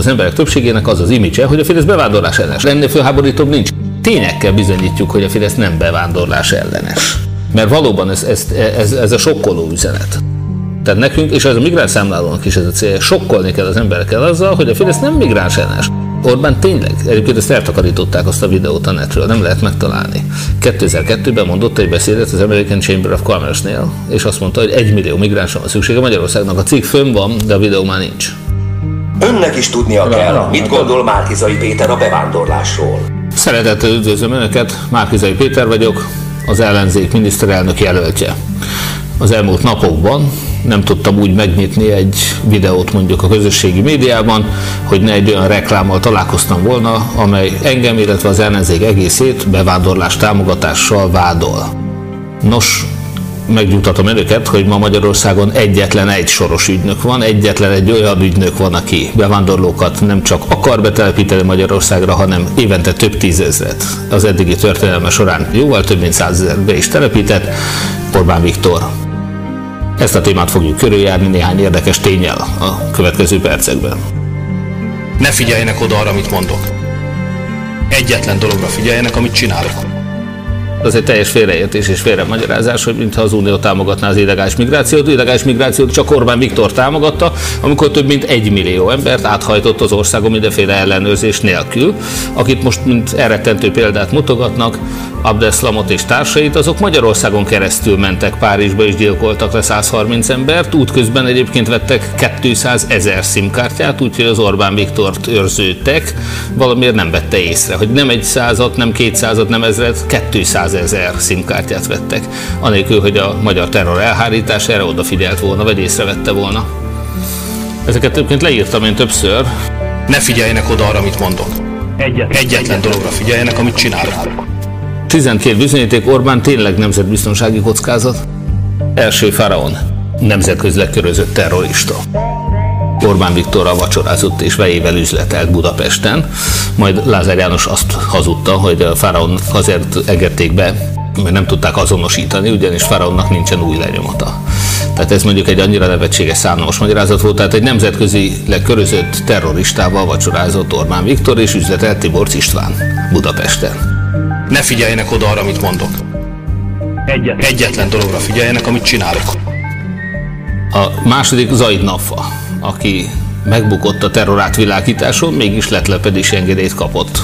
az emberek többségének az az imidzse, hogy a Fidesz bevándorlás ellenes. Ennél fölháborítóbb nincs. Tényekkel bizonyítjuk, hogy a Fidesz nem bevándorlás ellenes. Mert valóban ez a sokkoló üzenet. Tehát nekünk, és ez a migráns számlálónak is ez a célja, sokkolni kell az emberekkel azzal, hogy a Fidesz nem migráns ellenes. Orbán tényleg, egyébként ezt eltakarították azt a videót a netről, nem lehet megtalálni. 2002-ben mondott egy beszédet az American Chamber of Commerce-nél, és azt mondta, hogy 1 millió migránsra van szüksége Magyarországnak. A cikk fönn van, de a videó már nincs. Önnek is tudnia kell, mit gondol Márki-Zay Péter a bevándorlásról. Szeretettel üdvözlöm Önöket, Márki-Zay Péter vagyok, az ellenzék miniszterelnök jelöltje. Az elmúlt napokban nem tudtam úgy megnyitni egy videót mondjuk a közösségi médiában, hogy ne egy olyan reklámmal találkoztam volna, amely engem, illetve az ellenzék egészét bevándorlás támogatással vádol. Nos, megnyugtatom Önöket, hogy ma Magyarországon egyetlen egy soros ügynök van, egyetlen egy olyan ügynök van, aki bevándorlókat nem csak akar betelepíteni Magyarországra, hanem évente több tízezret. Az eddigi történelme során jóval több mint 100 ezret be is telepített, Orbán Viktor. Ezt a témát fogjuk körüljárni néhány érdekes ténnyel a következő percekben. Ne figyeljenek oda arra, amit mondok. Egyetlen dologra figyeljenek, amit csinálok. Az egy teljes félreértés és félremagyarázás, hogy mintha az Unió támogatná az illegális migrációt. Illegális migrációt csak Orbán Viktor támogatta, amikor több mint 1 millió embert áthajtott az országon mindenféle ellenőrzés nélkül, akit most mint elrettentő példát mutogatnak, Abdeszlamot és társait, azok Magyarországon keresztül mentek Párizsba és gyilkoltak le 130 embert, útközben egyébként vettek 200 000 SIM-kártyát, úgyhogy az Orbán Viktort őrződtek, valamiért nem vette észre, hogy nem 100, nem 200, nem 1000, 200 000 SIM-kártyát vettek, anélkül, hogy a magyar terror elhárítás erre odafigyelt volna, vagy észrevette volna. Ezeket egyébként leírtam én többször. Ne figyeljenek oda arra, amit mondok. Egyetlen dologra figyeljenek, amit csinálok. 12 bizonyíték, Orbán tényleg nemzetbiztonsági kockázat. Első faraon, nemzetközileg körözött terrorista. Orbán Viktorral vacsorázott és vejével üzletelt Budapesten, majd Lázár János azt hazudta, hogy a faraon azért egették be, mert nem tudták azonosítani, ugyanis faraonnak nincsen új lenyomata. Tehát ez mondjuk egy annyira nevetséges szánalmas magyarázat volt, tehát egy nemzetközileg körözött terroristával vacsorázott Orbán Viktor és üzletelt Tiborcz István Budapesten. Ne figyeljenek oda arra, amit mondok. Egyetlen dologra figyeljenek, amit csinálok. A második Zaid Nafa, aki megbukott a terrorátvilágításon, mégis letelepedési engedélyt kapott.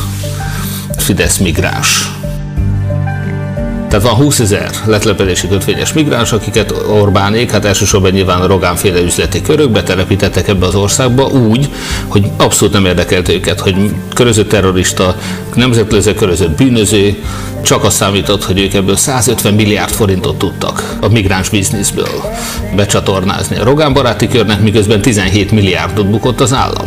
Fidesz migráns. Tehát van 20 000 letelepedési kötvényes migráns, akiket Orbánék, hát elsősorban nyilván a Rogánféle üzleti körök betelepítettek ebbe az országba úgy, hogy abszolút nem érdekelt őket, hogy körözött terrorista, nemzetközileg körözött bűnöző, csak azt számított, hogy ők ebből 150 milliárd forintot tudtak a migráns bizniszből becsatornázni a Rogán baráti körnek, miközben 17 milliárdot bukott az állam.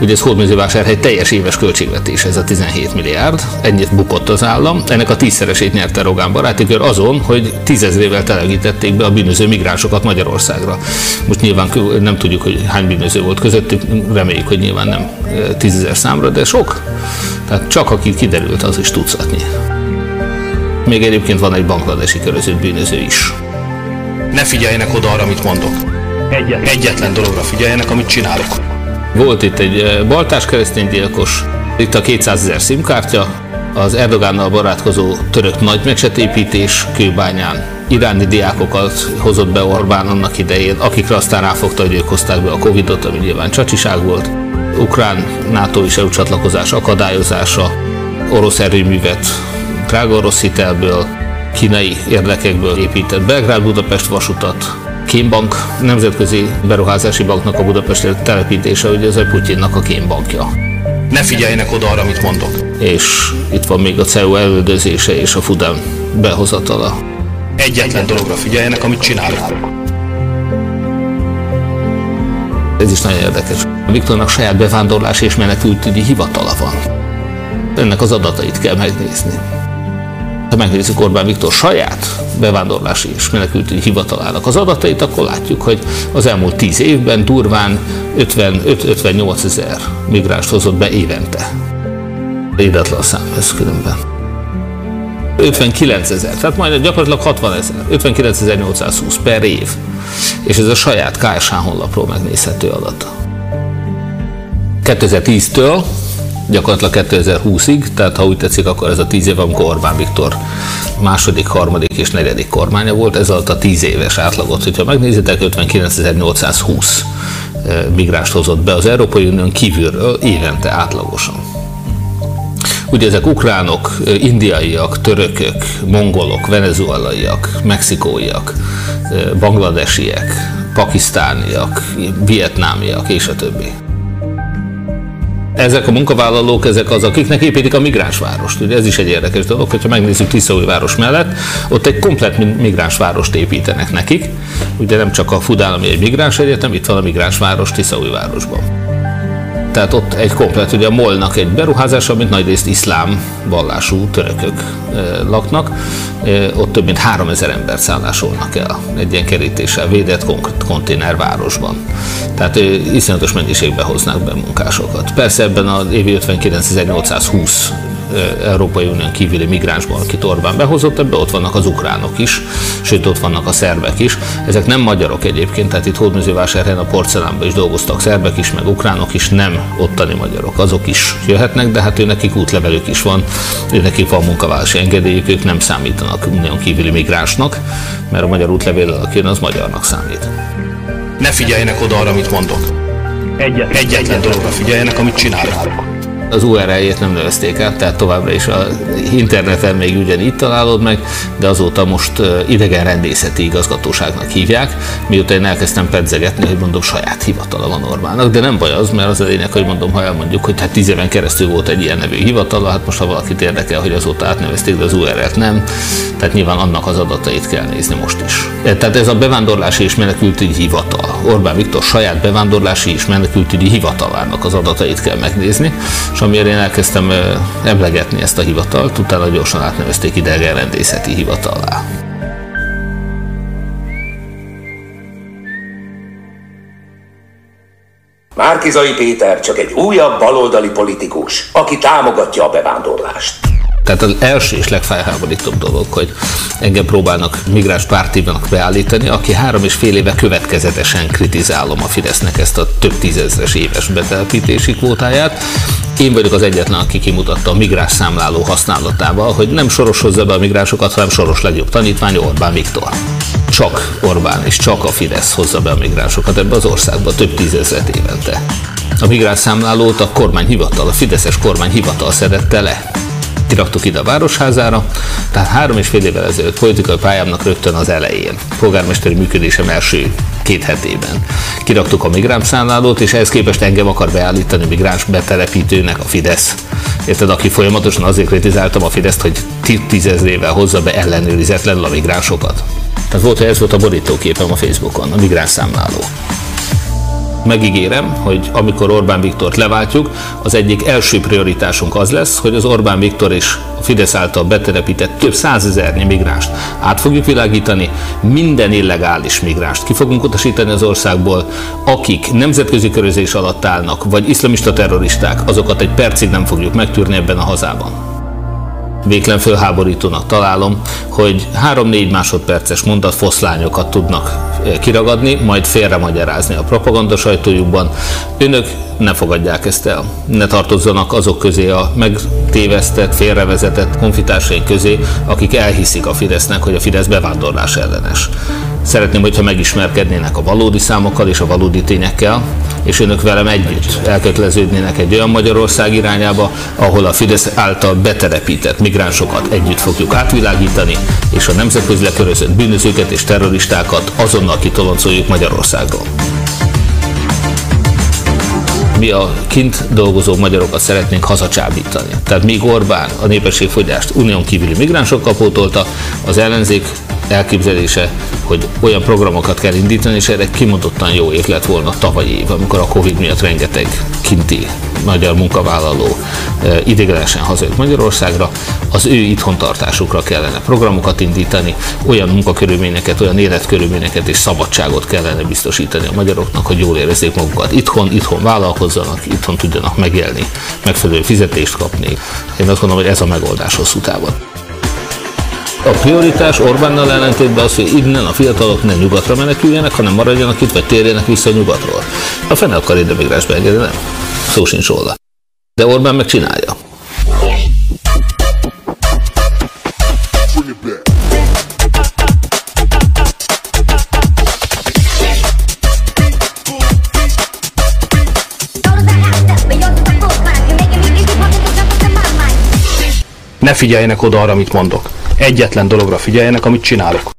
Ugye ez Hódmezővásárhely teljes éves költségvetés, ez a 17 milliárd, ennyit bukott az állam, ennek a 10-szeresét nyerte Rogán baráti kör azon, hogy 10 000-vel telegítették be a bűnöző migránsokat Magyarországra. Most nyilván nem tudjuk, hogy hány bűnöző volt közöttük, reméljük, hogy nyilván nem 10 000 számra, de sok. Tehát csak aki kiderült, az is tucatnyi. Még egyébként van egy bangladesi körözött bűnöző is. Ne figyeljenek oda arra, amit mondok. Egyetlen dologra figyeljenek, amit csinálok. Volt itt egy baltás kereszténygyilkos, itt a 200 000 SIM-kártya, az Erdogánnal barátkozó török nagymecsetépítés Kőbányán. Iráni diákokat hozott be Orbán annak idején, akikre aztán ráfogta, hogy ők hozták be a Covid-ot, ami nyilván csacsiság volt. Ukrán NATO és EU csatlakozás akadályozása, orosz erőművet drága orosz hitelből, kínai érdekekből épített Belgrád-Budapest vasutat, Kémbank, nemzetközi beruházási banknak a Budapesti telepítése, ugye ez a Putyinnak a Kémbankja. Ne figyeljenek oda arra, amit mondok. És itt van még a CEU elüldözése és a Fudem behozatala. Egyetlen dologra figyeljenek, amit csinálok. Ez is nagyon érdekes. Viktornak saját bevándorlás és menekültügyi hivatala van. Ennek az adatait kell megnézni. Ha megnézzük Orbán Viktor saját bevándorlási és menekültügyi hivatalának az adatait, akkor látjuk, hogy az elmúlt 10 évben durván 55-58 000 migránst hozott be évente. Éretlen szám ez különben. 59 000, tehát majd gyakorlatilag 60 000, 59 820 per év. És ez a saját KSH honlapról megnézhető adata. 2010-től gyakorlatilag 2020-ig, tehát ha úgy tetszik, akkor ez a 10 év, amikor Orbán Viktor második, harmadik és negyedik kormánya volt, ez alatt a 10 éves átlagot. Hogyha megnézitek, 59.820 migránst hozott be az Európai Unión kívülről évente átlagosan. Ugye ezek ukránok, indiaiak, törökök, mongolok, venezuelaiak, mexikóiak, bangladesiek, pakisztániak, vietnámiak és a többi. Ezek a munkavállalók, ezek az, akiknek építik a migránsvárost. Ugye ez is egy érdekes dolog, hogyha megnézzük Tiszaújváros mellett, ott egy komplett migránsvárost építenek nekik. Ugye nem csak a FUD állami egy migráns egyetem, itt van a migránsváros Tiszaújvárosban. Tehát ott egy komplett, ugye a MOL-nak egy beruházása, amit nagyrészt iszlám vallású törökök laknak, ott több mint 3000 embert szállásolnak el egy ilyen kerítéssel védett konténervárosban. Tehát iszonyatos mennyiségbe hoznak be munkásokat. Persze ebben az évi 59.820 Európai Unión kívüli migránsban, akit Orbán behozott, ebbe ott vannak az ukránok is, sőt ott vannak a szerbek is. Ezek nem magyarok egyébként, tehát itt Hódmezővásárhelyen a porcelánban is dolgoztak szerbek is, meg ukránok is, nem ottani magyarok. Azok is jöhetnek, de hát őnekik útlevelük is van, őnekik van munkavállalási engedélyük, ők nem számítanak unión kívüli migránsnak, mert a magyar útlevéllel aki jön, az magyarnak számít. Ne figyeljenek oda arra, amit mondok. Egyetlen dologra figyeljenek, amit csinálok. Az URL-jét nem nevezték át, tehát továbbra is az interneten még ugyanígy találod meg, de azóta most idegenrendészeti igazgatóságnak hívják, miután én elkezdtem pedzegetni, hogy mondom, saját hivatala van Orbánnak, de nem baj az, mert az a lényeg, hogy mondom, ha elmondjuk, hogy hát 10 éven keresztül volt egy ilyen nevű hivatala, hát most ha valakit érdekel, hogy azóta átnevezték, de az URL-t nem, tehát nyilván annak az adatait kell nézni most is. Tehát ez a bevándorlási és menekültügyi hivatal, Orbán Viktor saját bevándorlási és menekültügyi hivatalának az adatait kell megnézni, és amiért én elkezdtem emlegetni ezt a hivatalt, utána gyorsan átnevezték idegenrendészeti hivatalá. Márki-Zay Péter csak egy újabb baloldali politikus, aki támogatja a bevándorlást. Tehát az első és legfelháborítóbb dolog, hogy engem próbálnak migráns pártinak beállítani, aki 3,5 éve következetesen kritizálom a Fidesznek ezt a több tízezres éves betelepítési kvótáját. Én vagyok az egyetlen, aki kimutatta a migráns számláló használatával, hogy nem Soros hozza be a migránsokat, hanem Soros legjobb tanítvány Orbán Viktor. Csak Orbán és csak a Fidesz hozza be a migránsokat ebbe az országba több tízezret évente. A migráns számlálót a kormányhivatal, a fideszes kormányhivatal szedette le. Kiraktuk ide a Városházára, tehát 3,5 évvel ezelőtt politikai pályámnak rögtön az elején, polgármesteri működésem első 2 hetében. Kiraktuk a migránszámlálót, és ehhez képest engem akar beállítani migráns betelepítőnek a Fidesz. Érted, aki folyamatosan azért kritizáltam a Fideszt, hogy 10 ezrével hozza be ellenőrizetlenül a migránsokat. Tehát volt, hogy ez volt a borítóképem a Facebookon, a migránszámláló. Megígérem, hogy amikor Orbán Viktort leváltjuk, az egyik első prioritásunk az lesz, hogy az Orbán Viktor és a Fidesz által betelepített több százezernyi migránst át fogjuk világítani, minden illegális migránst ki fogunk utasítani az országból, akik nemzetközi körözés alatt állnak, vagy iszlamista terroristák, azokat egy percig nem fogjuk megtűrni ebben a hazában. Végtelen fölháborítónak találom, hogy 3-4 másodperces mondatfoszlányokat tudnak kiragadni, majd félremagyarázni a propaganda sajtójukban. Önök ne fogadják ezt el, ne tartozzanak azok közé a megtévesztett, félrevezetett konfitársaink közé, akik elhiszik a Fidesznek, hogy a Fidesz bevándorlás ellenes. Szeretném, hogyha megismerkednének a valódi számokkal és a valódi tényekkel, és önök velem együtt elköteleződnének egy olyan Magyarország irányába, ahol a Fidesz által betelepített migránsokat együtt fogjuk átvilágítani, és a nemzetközileg körözött bűnözőket és terroristákat azonnal kitoloncoljuk Magyarországról. Mi a kint dolgozó magyarokat szeretnénk hazacsábítani. Tehát míg Orbán a népességfogyást unión kívüli migránsokkal pótolta, az ellenzék elképzelése, hogy olyan programokat kell indítani, és erre kimondottan jó év lett volna tavalyi év, amikor a Covid miatt rengeteg kinti magyar munkavállaló ideiglenesen hazajött Magyarországra, az ő itthontartásukra kellene programokat indítani, olyan munkakörülményeket, olyan életkörülményeket és szabadságot kellene biztosítani a magyaroknak, hogy jól érezzék magukat itthon vállalkozzanak, itthon tudjanak megélni, megfelelő fizetést kapni. Én azt gondolom, hogy ez a megoldás hosszú távon. A prioritás Orbánnal ellentétben az, hogy innen a fiatalok nem nyugatra meneküljenek, hanem maradjanak itt, vagy térjenek vissza nyugatról. A fenn akar ide migráns beengedni, nem? szó sincs róla. De Orbán meg csinálja. Ne figyeljenek oda arra, amit mondok. Egyetlen dologra figyeljenek, amit csinálok.